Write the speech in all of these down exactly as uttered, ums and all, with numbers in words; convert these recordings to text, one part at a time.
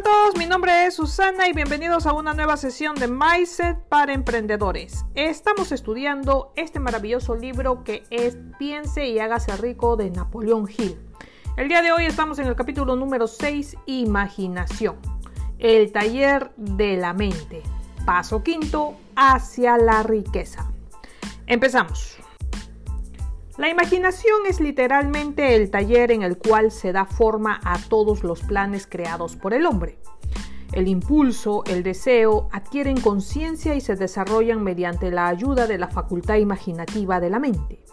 Hola a todos, mi nombre es Susana y bienvenidos a una nueva sesión de Mindset para Emprendedores. Estamos estudiando este maravilloso libro que es Piense y hágase rico de Napoleón Hill. El día de hoy estamos en el capítulo número seis, Imaginación, el taller de la mente, paso quinto hacia la riqueza. Empezamos. La imaginación es literalmente el taller en el cual se da forma a todos los planes creados por el hombre. El impulso, el deseo, adquieren conciencia y se desarrollan mediante la ayuda de la facultad imaginativa de la mente.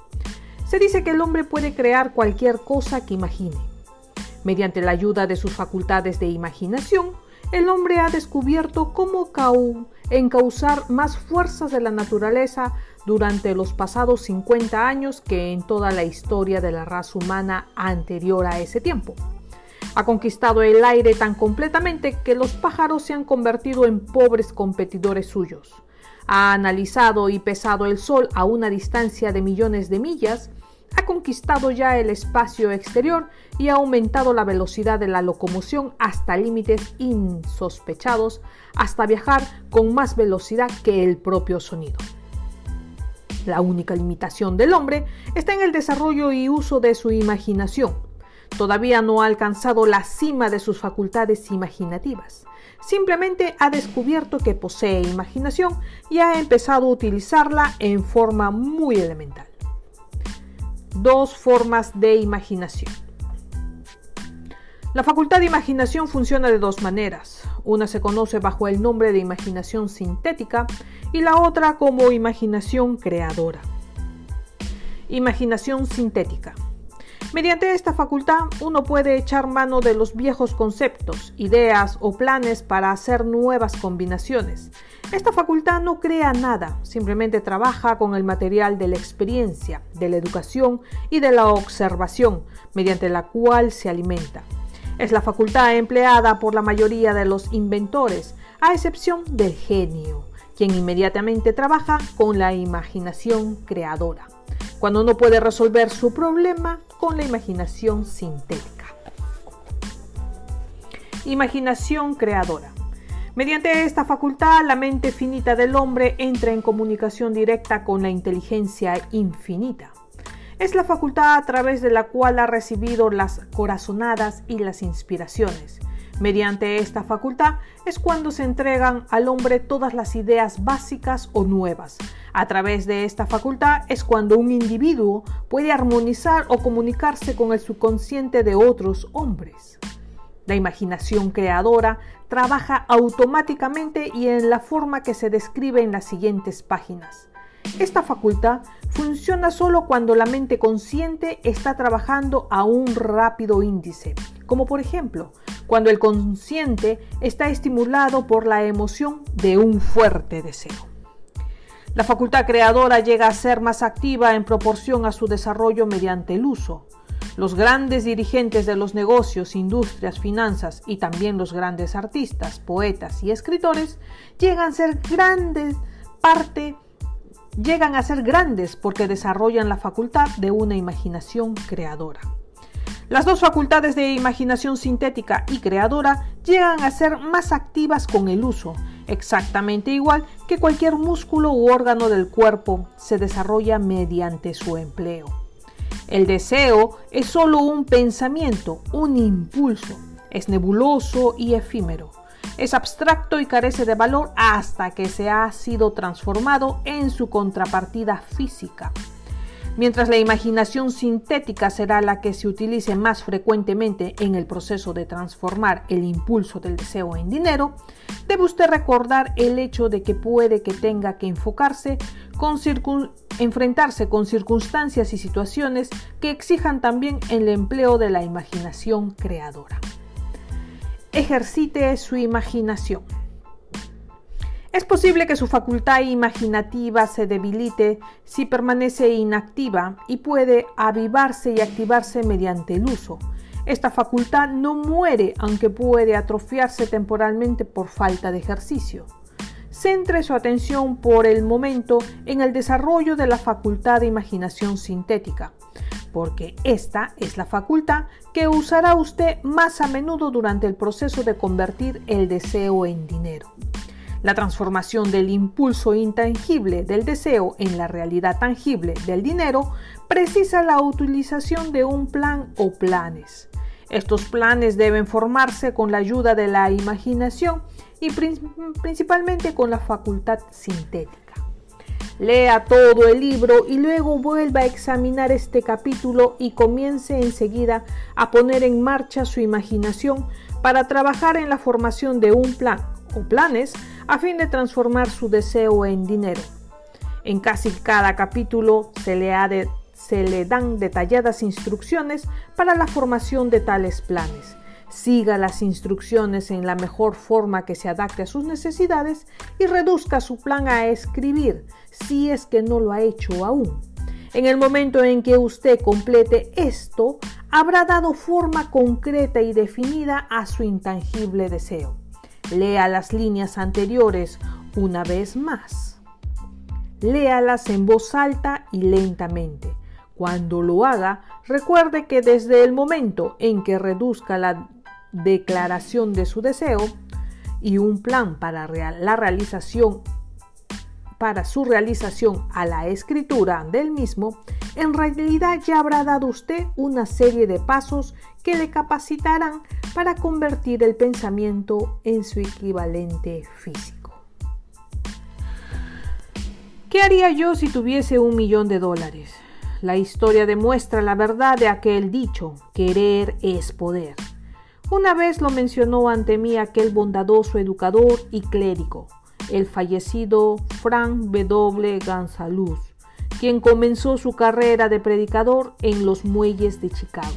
Se dice que el hombre puede crear cualquier cosa que imagine. Mediante la ayuda de sus facultades de imaginación, el hombre ha descubierto cómo encauzar más fuerzas de la naturaleza durante los pasados cincuenta años que en toda la historia de la raza humana anterior a ese tiempo. Ha conquistado el aire tan completamente que los pájaros se han convertido en pobres competidores suyos. Ha analizado y pesado el sol a una distancia de millones de millas. Ha conquistado ya el espacio exterior y ha aumentado la velocidad de la locomoción hasta límites insospechados, hasta viajar con más velocidad que el propio sonido. La única limitación del hombre está en el desarrollo y uso de su imaginación. Todavía no ha alcanzado la cima de sus facultades imaginativas. Simplemente ha descubierto que posee imaginación y ha empezado a utilizarla en forma muy elemental. Dos formas de imaginación. La facultad de imaginación funciona de dos maneras. Una se conoce bajo el nombre de imaginación sintética y la otra como imaginación creadora. Imaginación sintética. Mediante esta facultad uno puede echar mano de los viejos conceptos, ideas o planes para hacer nuevas combinaciones. Esta facultad no crea nada, simplemente trabaja con el material de la experiencia, de la educación y de la observación, mediante la cual se alimenta. Es la facultad empleada por la mayoría de los inventores, a excepción del genio, quien inmediatamente trabaja con la imaginación creadora, cuando no puede resolver su problema con la imaginación sintética. Imaginación creadora. Mediante esta facultad, la mente finita del hombre entra en comunicación directa con la inteligencia infinita. Es la facultad a través de la cual ha recibido las corazonadas y las inspiraciones. Mediante esta facultad es cuando se entregan al hombre todas las ideas básicas o nuevas. A través de esta facultad es cuando un individuo puede armonizar o comunicarse con el subconsciente de otros hombres. La imaginación creadora trabaja automáticamente y en la forma que se describe en las siguientes páginas. Esta facultad funciona solo cuando la mente consciente está trabajando a un rápido índice, como por ejemplo, cuando el consciente está estimulado por la emoción de un fuerte deseo. La facultad creadora llega a ser más activa en proporción a su desarrollo mediante el uso. Los grandes dirigentes de los negocios, industrias, finanzas y también los grandes artistas, poetas y escritores llegan a ser grandes parte, llegan a ser grandes porque desarrollan la facultad de una imaginación creadora. Las dos facultades de imaginación sintética y creadora llegan a ser más activas con el uso, exactamente igual que cualquier músculo u órgano del cuerpo se desarrolla mediante su empleo. El deseo es solo un pensamiento, un impulso, es nebuloso y efímero, es abstracto y carece de valor hasta que se ha sido transformado en su contrapartida física. Mientras la imaginación sintética será la que se utilice más frecuentemente en el proceso de transformar el impulso del deseo en dinero, debe usted recordar el hecho de que puede que tenga que enfocarse con circun- enfrentarse con circunstancias y situaciones que exijan también el empleo de la imaginación creadora. Ejercite su imaginación. Es posible que su facultad imaginativa se debilite si permanece inactiva y puede avivarse y activarse mediante el uso. Esta facultad no muere, aunque puede atrofiarse temporalmente por falta de ejercicio. Centre su atención por el momento en el desarrollo de la facultad de imaginación sintética. porque esta es la facultad que usará usted más a menudo durante el proceso de convertir el deseo en dinero. La transformación del impulso intangible del deseo en la realidad tangible del dinero precisa la utilización de un plan o planes. Estos planes deben formarse con la ayuda de la imaginación y principalmente con la facultad sintética. Lea todo el libro y luego vuelva a examinar este capítulo y comience enseguida a poner en marcha su imaginación para trabajar en la formación de un plan o planes a fin de transformar su deseo en dinero. En casi cada capítulo se le, ha de, se le dan detalladas instrucciones para la formación de tales planes. Siga las instrucciones en la mejor forma que se adapte a sus necesidades y reduzca su plan a escribir, si es que no lo ha hecho aún. En el momento en que usted complete esto, habrá dado forma concreta y definida a su intangible deseo. Lea las líneas anteriores una vez más. Léalas en voz alta y lentamente. Cuando lo haga, recuerde que desde el momento en que reduzca la declaración de su deseo y un plan para la realización, para su realización a la escritura del mismo, en realidad ya habrá dado usted una serie de pasos que le capacitarán para convertir el pensamiento en su equivalente físico. ¿Qué haría yo si tuviese un millón de dólares? La historia demuestra la verdad de aquel dicho: querer es poder. Una vez lo mencionó ante mí aquel bondadoso educador y clérigo, el fallecido Frank W. Gunsaulus, quien comenzó su carrera de predicador en los muelles de Chicago.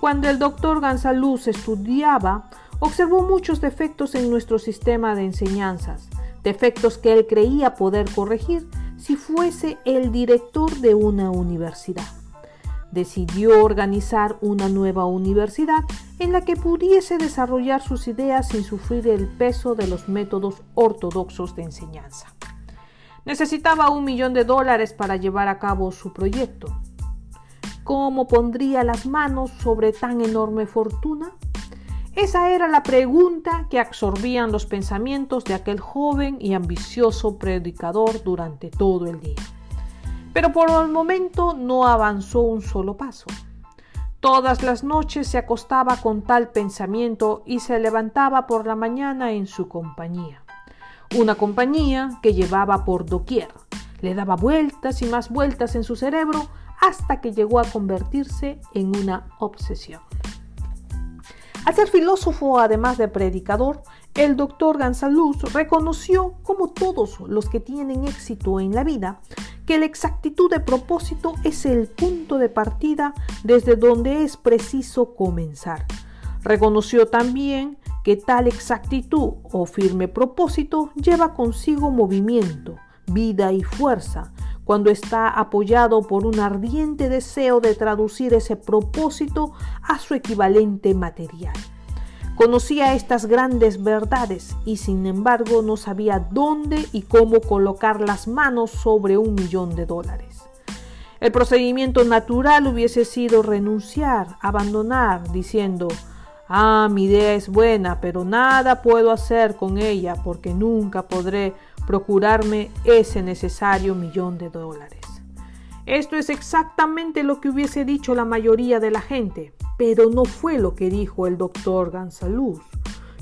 Cuando el doctor Gunsaulus estudiaba, observó muchos defectos en nuestro sistema de enseñanzas, defectos que él creía poder corregir si fuese el director de una universidad. Decidió organizar una nueva universidad en la que pudiese desarrollar sus ideas sin sufrir el peso de los métodos ortodoxos de enseñanza. Necesitaba un millón de dólares para llevar a cabo su proyecto. ¿Cómo pondría las manos sobre tan enorme fortuna? Esa era la pregunta que absorbían los pensamientos de aquel joven y ambicioso predicador durante todo el día. Pero por el momento no avanzó un solo paso. Todas las noches se acostaba con tal pensamiento y se levantaba por la mañana en su compañía. Una compañía que llevaba por doquier. Le daba vueltas y más vueltas en su cerebro hasta que llegó a convertirse en una obsesión. Al ser filósofo además de predicador, el doctor Gunsaulus reconoció, como todos los que tienen éxito en la vida, que la exactitud de propósito es el punto de partida desde donde es preciso comenzar. Reconoció también que tal exactitud o firme propósito lleva consigo movimiento, vida y fuerza, cuando está apoyado por un ardiente deseo de traducir ese propósito a su equivalente material. Conocía estas grandes verdades y sin embargo no sabía dónde y cómo colocar las manos sobre un millón de dólares. El procedimiento natural hubiese sido renunciar, abandonar, diciendo: «Ah, mi idea es buena, pero nada puedo hacer con ella porque nunca podré procurarme ese necesario millón de dólares». Esto es exactamente lo que hubiese dicho la mayoría de la gente, pero no fue lo que dijo el doctor Gunsaulus.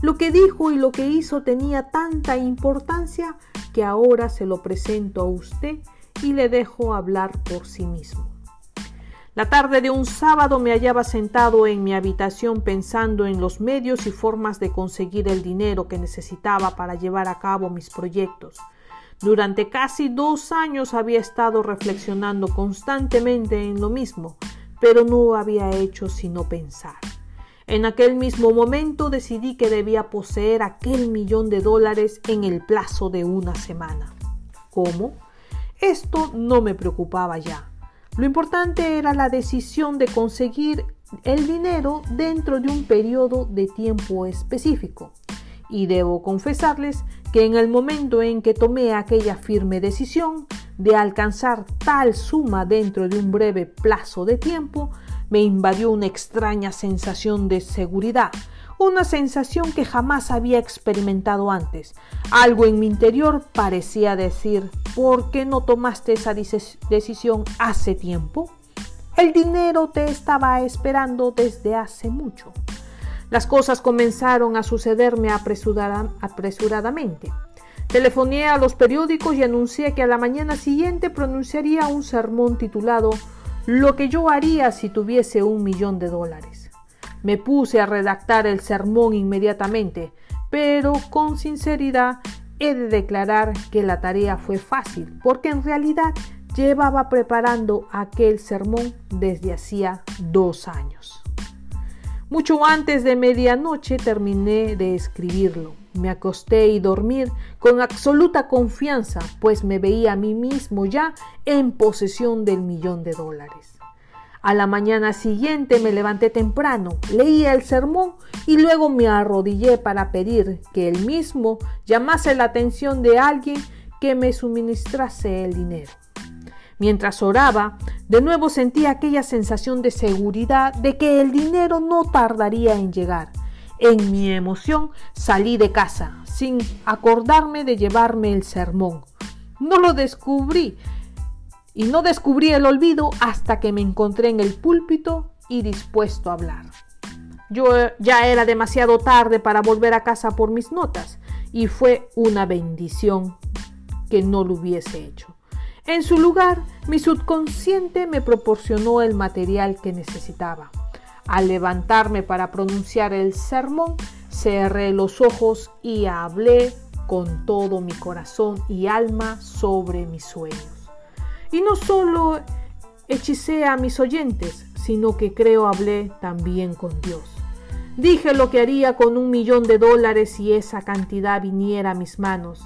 Lo que dijo y lo que hizo tenía tanta importancia que ahora se lo presento a usted y le dejo hablar por sí mismo. La tarde de un sábado me hallaba sentado en mi habitación pensando en los medios y formas de conseguir el dinero que necesitaba para llevar a cabo mis proyectos. Durante casi dos años había estado reflexionando constantemente en lo mismo, pero no había hecho sino pensar. En aquel mismo momento decidí que debía poseer aquel millón de dólares en el plazo de una semana. ¿Cómo? Esto no me preocupaba ya. Lo importante era la decisión de conseguir el dinero dentro de un periodo de tiempo específico. Y debo confesarles que en el momento en que tomé aquella firme decisión, de alcanzar tal suma dentro de un breve plazo de tiempo, me invadió una extraña sensación de seguridad, una sensación que jamás había experimentado antes. Algo en mi interior parecía decir: ¿por qué no tomaste esa decisión hace tiempo? El dinero te estaba esperando desde hace mucho. Las cosas comenzaron a sucederme apresuradamente. Telefoneé a los periódicos y anuncié que a la mañana siguiente pronunciaría un sermón titulado «Lo que yo haría si tuviese un millón de dólares». Me puse a redactar el sermón inmediatamente, pero con sinceridad he de declarar que la tarea fue fácil, porque en realidad llevaba preparando aquel sermón desde hacía dos años. Mucho antes de medianoche terminé de escribirlo. Me acosté y dormí con absoluta confianza, pues me veía a mí mismo ya en posesión del millón de dólares. A la mañana siguiente me levanté temprano, leí el sermón y luego me arrodillé para pedir que él mismo llamase la atención de alguien que me suministrase el dinero. Mientras oraba, de nuevo sentí aquella sensación de seguridad de que el dinero no tardaría en llegar. En mi emoción salí de casa, sin acordarme de llevarme el sermón. No lo descubrí. Y no descubrí el olvido hasta que me encontré en el púlpito y dispuesto a hablar. Yo ya era demasiado tarde para volver a casa por mis notas, y fue una bendición que no lo hubiese hecho. En su lugar, mi subconsciente me proporcionó el material que necesitaba. Al levantarme para pronunciar el sermón, cerré los ojos y hablé con todo mi corazón y alma sobre mis sueños. Y no solo hechicé a mis oyentes, sino que creo hablé también con Dios. Dije lo que haría con un millón de dólares si esa cantidad viniera a mis manos.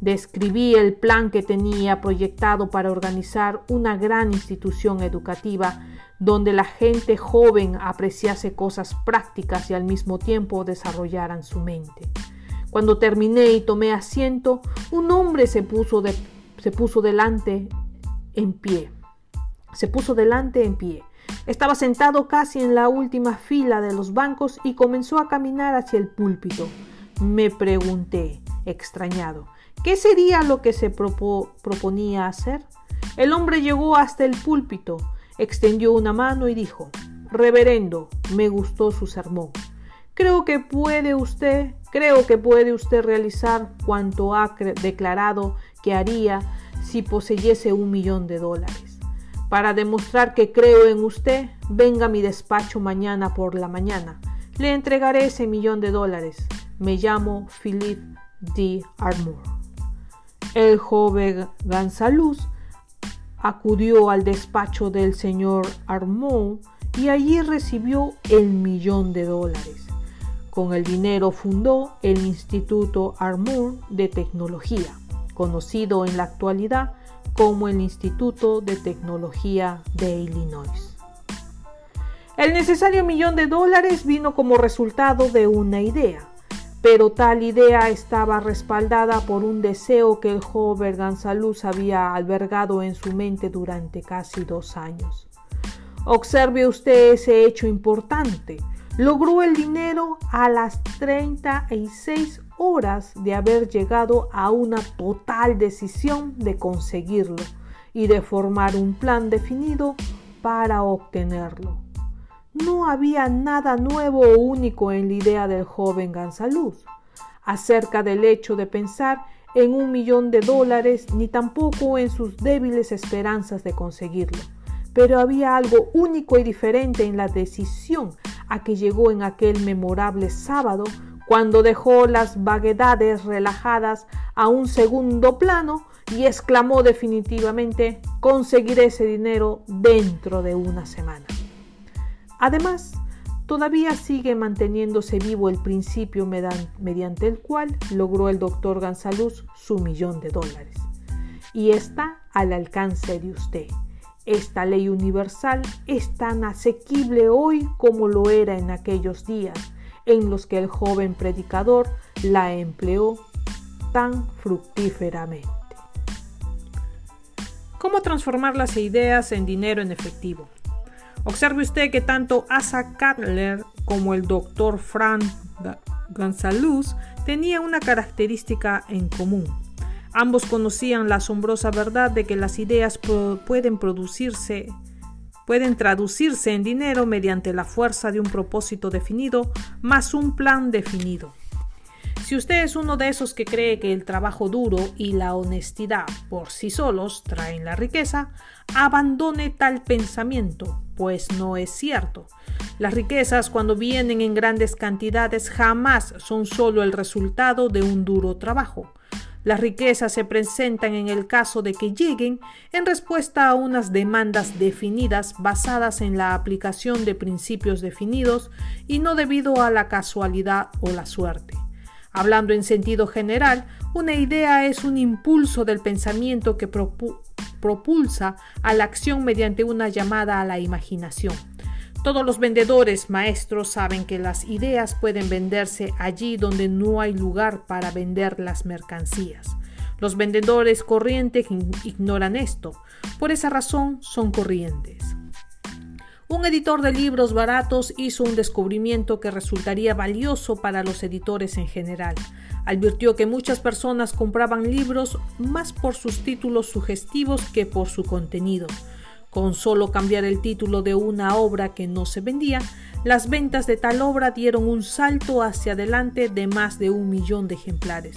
Describí el plan que tenía proyectado para organizar una gran institución educativa donde la gente joven apreciase cosas prácticas y al mismo tiempo desarrollaran su mente. Cuando terminé y tomé asiento, un hombre se puso, de, se puso delante en pie. Se puso delante en pie. Estaba sentado casi en la última fila de los bancos y comenzó a caminar hacia el púlpito. Me pregunté, extrañado, ¿qué sería lo que se propo- proponía hacer? El hombre llegó hasta el púlpito, extendió una mano y dijo: «Reverendo, me gustó su sermón. Creo que puede usted, creo que puede usted realizar cuanto ha cre- declarado que haría si poseyese un millón de dólares. Para demostrar que creo en usted, venga a mi despacho mañana por la mañana. Le entregaré ese millón de dólares. Me llamo Philip D. Armour». El joven Gunsaulus acudió al despacho del señor Armour y allí recibió el millón de dólares. Con el dinero fundó el Instituto Armour de Tecnología, conocido en la actualidad como el Instituto de Tecnología de Illinois. El necesario millón de dólares vino como resultado de una idea, pero tal idea estaba respaldada por un deseo que el joven Gunsaulus había albergado en su mente durante casi dos años. Observe usted ese hecho importante. Logró el dinero a las treinta y seis horas de haber llegado a una total decisión de conseguirlo y de formar un plan definido para obtenerlo. No había nada nuevo o único en la idea del joven Gunsaulus acerca del hecho de pensar en un millón de dólares ni tampoco en sus débiles esperanzas de conseguirlo, pero había algo único y diferente en la decisión a que llegó en aquel memorable sábado, cuando dejó las vaguedades relajadas a un segundo plano y exclamó definitivamente: «Conseguiré ese dinero dentro de una semana». Además, todavía sigue manteniéndose vivo el principio mediante el cual logró el doctor Gunsaulus su millón de dólares. Y está al alcance de usted. Esta ley universal es tan asequible hoy como lo era en aquellos días en los que el joven predicador la empleó tan fructíferamente. cómo transformar las ideas en dinero en efectivo. Observe usted que tanto Asa Candler como el doctor Frank Gunsaulus tenían una característica en común. Ambos conocían la asombrosa verdad de que las ideas pro- pueden producirse, pueden traducirse en dinero mediante la fuerza de un propósito definido más un plan definido. Si usted es uno de esos que cree que el trabajo duro y la honestidad por sí solos traen la riqueza, abandone tal pensamiento, pues no es cierto. Las riquezas, cuando vienen en grandes cantidades, jamás son solo el resultado de un duro trabajo. Las riquezas se presentan en el caso de que lleguen en respuesta a unas demandas definidas basadas en la aplicación de principios definidos y no debido a la casualidad o la suerte. Hablando en sentido general, una idea es un impulso del pensamiento que propu- propulsa a la acción mediante una llamada a la imaginación. Todos los vendedores maestros saben que las ideas pueden venderse allí donde no hay lugar para vender las mercancías. Los vendedores corrientes ignoran esto. Por esa razón son corrientes. Un editor de libros baratos hizo un descubrimiento que resultaría valioso para los editores en general. Advirtió que muchas personas compraban libros más por sus títulos sugestivos que por su contenido. Con solo cambiar el título de una obra que no se vendía, las ventas de tal obra dieron un salto hacia adelante de más de un millón de ejemplares.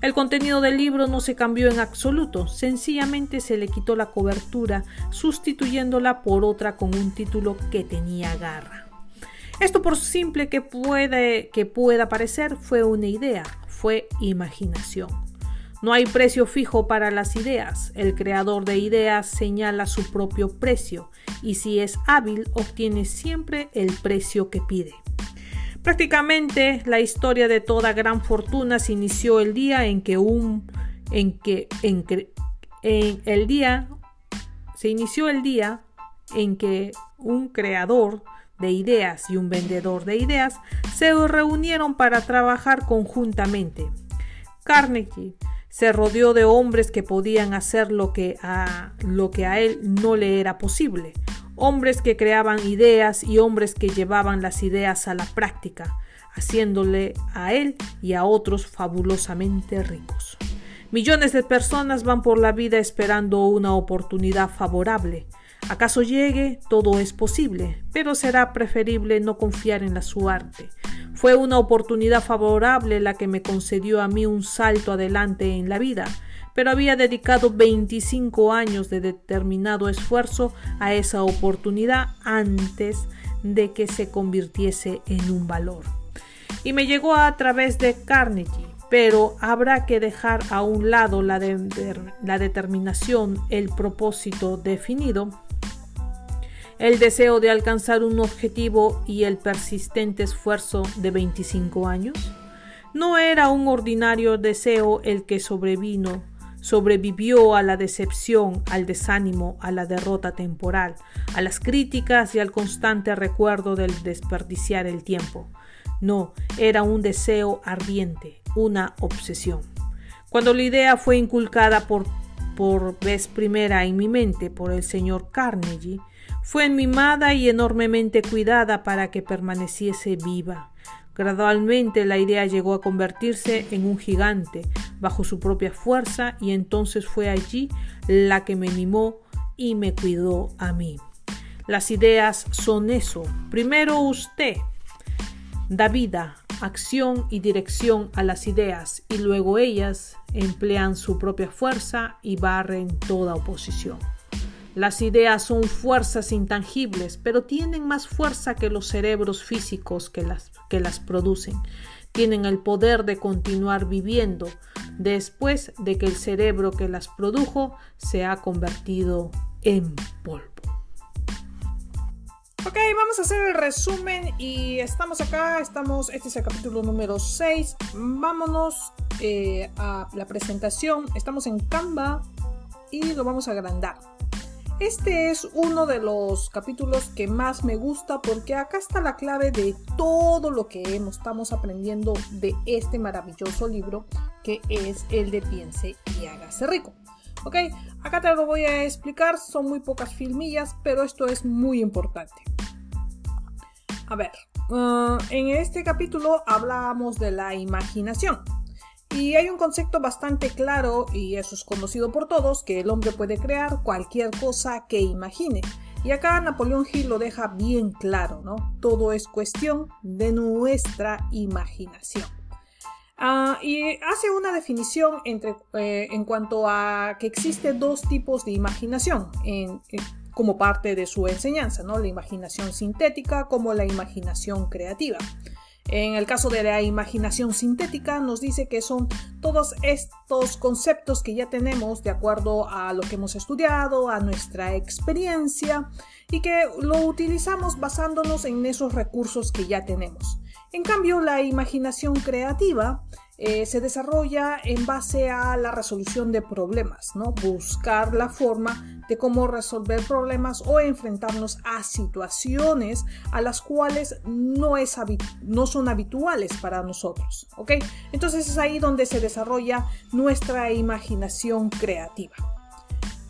El contenido del libro no se cambió en absoluto, sencillamente se le quitó la cobertura, sustituyéndola por otra con un título que tenía garra. Esto, por simple que, puede, que pueda parecer, fue una idea, fue imaginación. No hay precio fijo para las ideas. El creador de ideas señala su propio precio y si es hábil, obtiene siempre el precio que pide. Prácticamente la historia de toda gran fortuna se inició el día en que un en que en, en el día se inició el día en que un creador de ideas y un vendedor de ideas se reunieron para trabajar conjuntamente. Carnegie se rodeó de hombres que podían hacer lo que a, lo que a él no le era posible. Hombres que creaban ideas y hombres que llevaban las ideas a la práctica, haciéndole a él y a otros fabulosamente ricos. Millones de personas van por la vida esperando una oportunidad favorable. ¿Acaso llegue? Todo es posible, pero será preferible no confiar en la suerte. Fue una oportunidad favorable la que me concedió a mí un salto adelante en la vida, pero había dedicado veinticinco años de determinado esfuerzo a esa oportunidad antes de que se convirtiese en un valor. Y me llegó a través de Carnegie, pero habrá que dejar a un lado la, de, de, la determinación, el propósito definido, el deseo de alcanzar un objetivo y el persistente esfuerzo de veinticinco años. No era un ordinario deseo el que sobrevino Sobrevivió a la decepción, al desánimo, a la derrota temporal, a las críticas y al constante recuerdo del desperdiciar el tiempo. No, era un deseo ardiente, una obsesión. Cuando la idea fue inculcada por, por vez primera en mi mente por el señor Carnegie, fue mimada y enormemente cuidada para que permaneciese viva. Gradualmente la idea llegó a convertirse en un gigante bajo su propia fuerza y entonces fue allí la que me mimó y me cuidó a mí. Las ideas son eso. Primero usted da vida, acción y dirección a las ideas y luego ellas emplean su propia fuerza y barren toda oposición. Las ideas son fuerzas intangibles, pero tienen más fuerza que los cerebros físicos que las, que las producen. Tienen el poder de continuar viviendo después de que el cerebro que las produjo se ha convertido en polvo. Ok, vamos a hacer el resumen y estamos acá, estamos, este es el capítulo número seis. Vámonos eh, a la presentación. Estamos en Canva y lo vamos a agrandar. Este es uno de los capítulos que más me gusta porque acá está la clave de todo lo que estamos aprendiendo de este maravilloso libro que es el de Piense y hágase rico. Ok, acá te lo voy a explicar, son muy pocas filmillas, pero esto es muy importante. A ver, uh, en este capítulo hablamos de la imaginación. Y hay un concepto bastante claro, y eso es conocido por todos, que el hombre puede crear cualquier cosa que imagine. Y acá Napoleón Hill lo deja bien claro, ¿no? Todo es cuestión de nuestra imaginación. Uh, y hace una definición entre, eh, en cuanto a que existen dos tipos de imaginación en, en, como parte de su enseñanza, ¿no? La imaginación sintética como la imaginación creativa. En el caso de la imaginación sintética nos dice que son todos estos conceptos que ya tenemos de acuerdo a lo que hemos estudiado, a nuestra experiencia y que lo utilizamos basándonos en esos recursos que ya tenemos. En cambio, la imaginación creativa eh, se desarrolla en base a la resolución de problemas, ¿no? Buscar la forma de cómo resolver problemas o enfrentarnos a situaciones a las cuales no, es habitu- no son habituales para nosotros, ¿ok? Entonces es ahí donde se desarrolla nuestra imaginación creativa.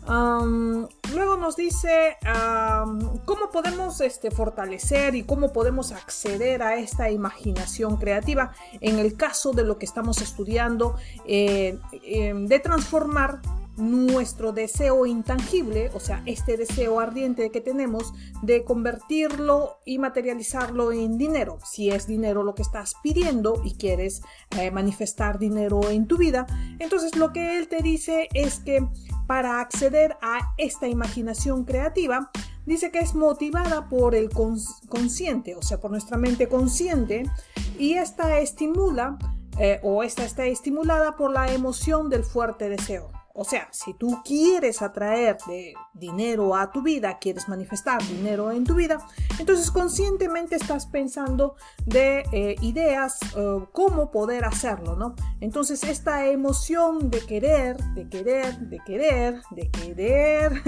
Um, luego nos dice um, cómo podemos este, fortalecer y cómo podemos acceder a esta imaginación creativa en el caso de lo que estamos estudiando eh, eh, de transformar nuestro deseo intangible, o sea, este deseo ardiente que tenemos de convertirlo y materializarlo en dinero. Si es dinero lo que estás pidiendo y quieres eh, manifestar dinero en tu vida, entonces lo que él te dice es que para acceder a esta imaginación creativa, dice que es motivada por el consciente, o sea, por nuestra mente consciente, y esta estimula eh, o esta está estimulada por la emoción del fuerte deseo. O sea, si tú quieres atraer dinero a tu vida, quieres manifestar dinero en tu vida, entonces conscientemente estás pensando de eh, ideas, eh, cómo poder hacerlo, ¿no? Entonces esta emoción de querer, de querer, de querer, de querer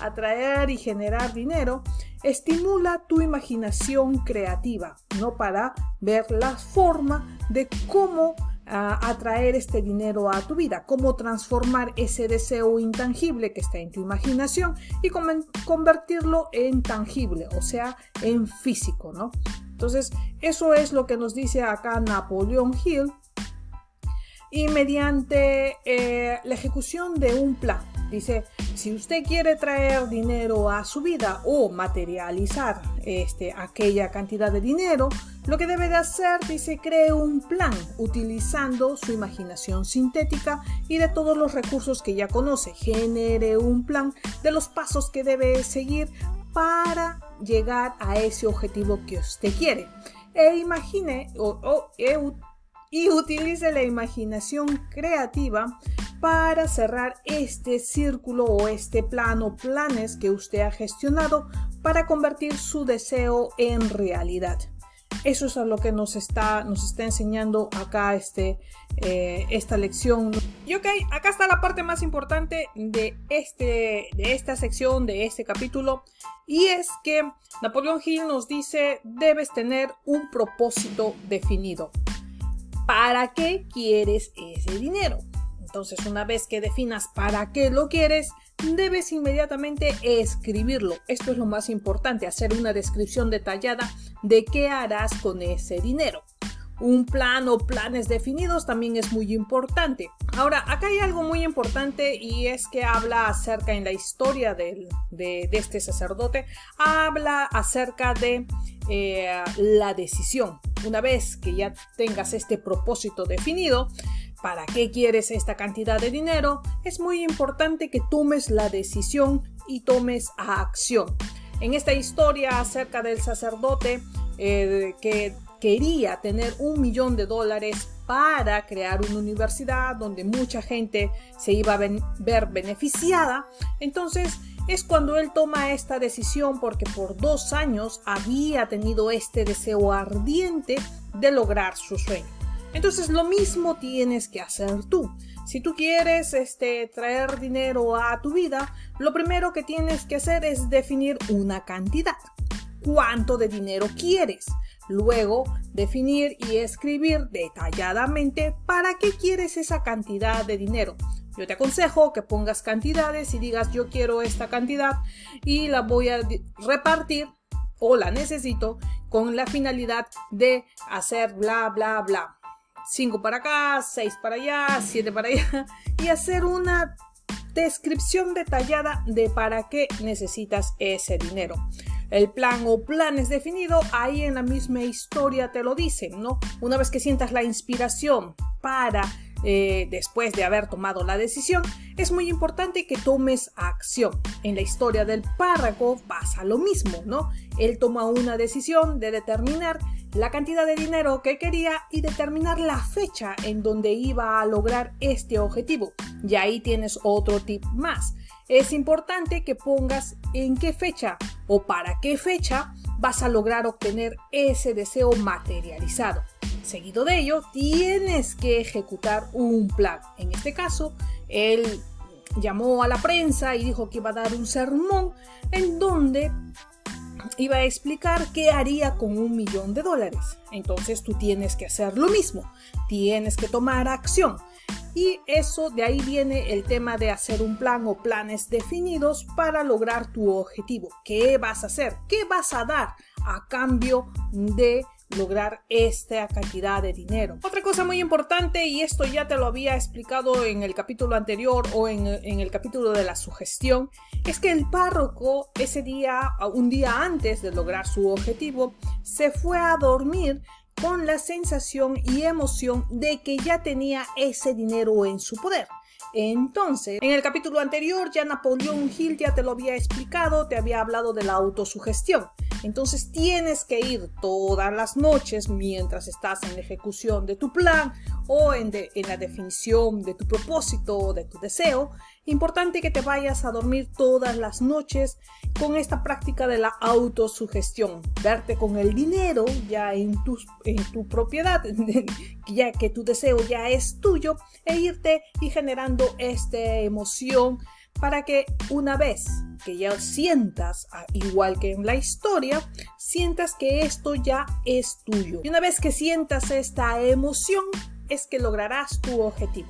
atraer y generar dinero, estimula tu imaginación creativa, ¿no? Para ver la forma de cómo a atraer este dinero a tu vida, cómo transformar ese deseo intangible que está en tu imaginación y convertirlo en tangible, o sea, en físico, ¿no? Entonces, eso es lo que nos dice acá Napoleón Hill. Y mediante eh, la ejecución de un plan, dice, si usted quiere traer dinero a su vida o materializar este, aquella cantidad de dinero, lo que debe de hacer, dice, cree un plan utilizando su imaginación sintética y de todos los recursos que ya conoce. Genere un plan de los pasos que debe seguir para llegar a ese objetivo que usted quiere. E imagine o, o e, y utilice la imaginación creativa para cerrar este círculo o este plan o planes que usted ha gestionado para convertir su deseo en realidad. Eso es a lo que nos está, nos está enseñando acá este, eh, esta lección. Y ok, acá está la parte más importante de, este, de esta sección, de este capítulo. Y es que Napoleón Hill nos dice, debes tener un propósito definido. ¿Para qué quieres ese dinero? Entonces, una vez que definas para qué lo quieres, debes inmediatamente escribirlo. Esto es lo más importante, hacer una descripción detallada de qué harás con ese dinero. Un plan o planes definidos también es muy importante. Ahora, acá hay algo muy importante y es que habla acerca en la historia de, de, de este sacerdote, habla acerca de eh, la decisión. Una vez que ya tengas este propósito definido, ¿para qué quieres esta cantidad de dinero? Es muy importante que tomes la decisión y tomes a acción. En esta historia acerca del sacerdote eh, que quería tener un millón de dólares para crear una universidad donde mucha gente se iba a ben- ver beneficiada, entonces es cuando él toma esta decisión porque por dos años había tenido este deseo ardiente de lograr su sueño. Entonces lo mismo tienes que hacer tú. Si tú quieres este, traer dinero a tu vida, lo primero que tienes que hacer es definir una cantidad. ¿Cuánto de dinero quieres? Luego, definir y escribir detalladamente para qué quieres esa cantidad de dinero. Yo te aconsejo que pongas cantidades y digas yo quiero esta cantidad y la voy a repartir o la necesito con la finalidad de hacer bla bla bla. cinco para acá, seis para allá, siete para allá y hacer una descripción detallada de para qué necesitas ese dinero. El plan o planes definido ahí en la misma historia te lo dicen, ¿no? Una vez que sientas la inspiración para eh, después de haber tomado la decisión, es muy importante que tomes acción. En la historia del párrafo pasa lo mismo, ¿no? Él toma una decisión de determinar la cantidad de dinero que quería y determinar la fecha en donde iba a lograr este objetivo. Y ahí tienes otro tip más. Es importante que pongas en qué fecha o para qué fecha vas a lograr obtener ese deseo materializado. Seguido de ello, tienes que ejecutar un plan. En este caso, él llamó a la prensa y dijo que iba a dar un sermón en donde iba a explicar qué haría con un millón de dólares. Entonces tú tienes que hacer lo mismo, tienes que tomar acción. Y eso, de ahí viene el tema de hacer un plan o planes definidos para lograr tu objetivo. ¿Qué vas a hacer? ¿Qué vas a dar a cambio de lograr esta cantidad de dinero? Otra cosa muy importante, y esto ya te lo había explicado en el capítulo anterior o en, en el capítulo de la sugestión, es que el párroco ese día, un día antes de lograr su objetivo, se fue a dormir con la sensación y emoción de que ya tenía ese dinero en su poder. Entonces, en el capítulo anterior ya Napoleón Hill ya te lo había explicado, te había hablado de la autosugestión. Entonces tienes que ir todas las noches mientras estás en la ejecución de tu plan o en, de, en la definición de tu propósito o de tu deseo. Importante que te vayas a dormir todas las noches con esta práctica de la autosugestión. Verte con el dinero ya en tu, en tu propiedad, ya que tu deseo ya es tuyo, e irte y generando esta emoción para que una vez que ya sientas, igual que en la historia, sientas que esto ya es tuyo. Y una vez que sientas esta emoción, es que lograrás tu objetivo.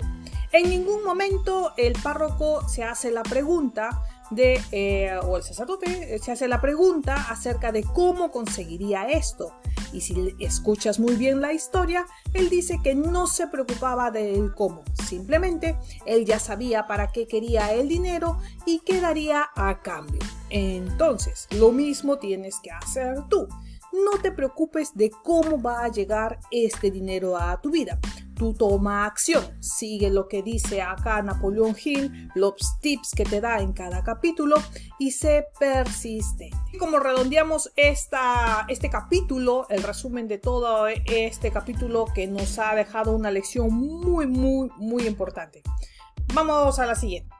En ningún momento el párroco se hace la pregunta de, eh, o el sacerdote se hace la pregunta acerca de cómo conseguiría esto. Y si escuchas muy bien la historia, él dice que no se preocupaba del cómo. Simplemente, él ya sabía para qué quería el dinero y qué daría a cambio. Entonces, lo mismo tienes que hacer tú. No te preocupes de cómo va a llegar este dinero a tu vida. Tú toma acción, sigue lo que dice acá Napoleón Hill, los tips que te da en cada capítulo y sé persistente. Y como redondeamos esta, este capítulo, el resumen de todo este capítulo que nos ha dejado una lección muy, muy, muy importante. Vamos a la siguiente.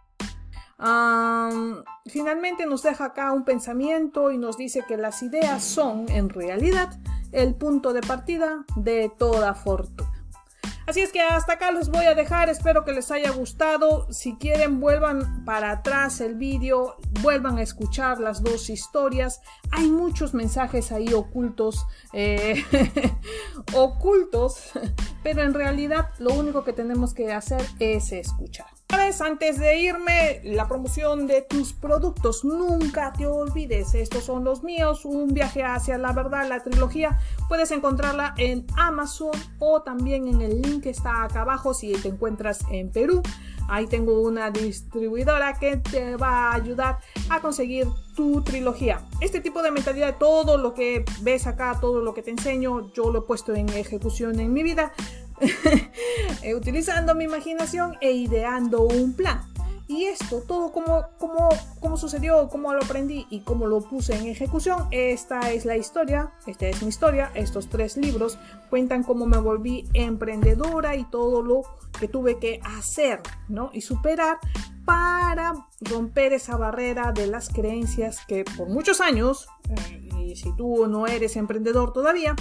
Um, finalmente nos deja acá un pensamiento y nos dice que las ideas son, en realidad, el punto de partida de toda fortuna. Así es que hasta acá los voy a dejar, espero que les haya gustado. Si quieren, vuelvan para atrás el vídeo, vuelvan a escuchar las dos historias. Hay muchos mensajes ahí ocultos, eh, ocultos, pero en realidad lo único que tenemos que hacer es escuchar. Antes de irme, la promoción de tus productos, nunca te olvides, estos son los míos, Un viaje hacia la verdad, la trilogía, puedes encontrarla en Amazon o también en el link que está acá abajo si te encuentras en Perú. Ahí tengo una distribuidora que te va a ayudar a conseguir tu trilogía. Este tipo de mentalidad, todo lo que ves acá, todo lo que te enseño, yo lo he puesto en ejecución en mi vida, utilizando mi imaginación e ideando un plan. Y esto, todo como, como, como sucedió, cómo lo aprendí y cómo lo puse en ejecución. Esta es la historia, esta es mi historia. Estos tres libros cuentan cómo me volví emprendedora y todo lo que tuve que hacer, ¿no? Y superar para romper esa barrera de las creencias que por muchos años, eh, y si tú no eres emprendedor todavía,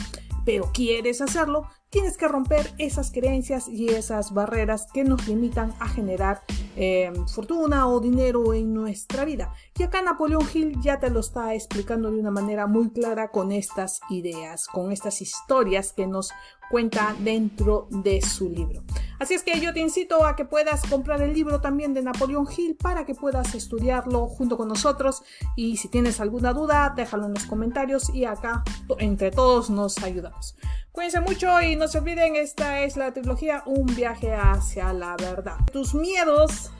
pero quieres hacerlo, tienes que romper esas creencias y esas barreras que nos limitan a generar eh, fortuna o dinero en nuestra vida. Y acá Napoleón Hill ya te lo está explicando de una manera muy clara con estas ideas, con estas historias que nos cuenta dentro de su libro. Así es que yo te incito a que puedas comprar el libro también de Napoleón Hill para que puedas estudiarlo junto con nosotros, y si tienes alguna duda déjalo en los comentarios y acá entre todos nos ayudamos. Cuídense mucho y no se olviden, esta es la trilogía Un viaje hacia la verdad. Tus miedos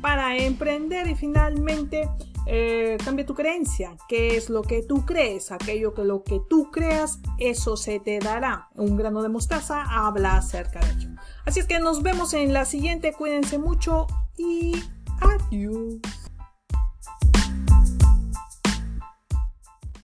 para emprender y finalmente eh, cambia tu creencia. ¿Qué es lo que tú crees? Aquello que lo que tú creas, eso se te dará. Un grano de mostaza habla acerca de ello. Así es que nos vemos en la siguiente. Cuídense mucho y adiós.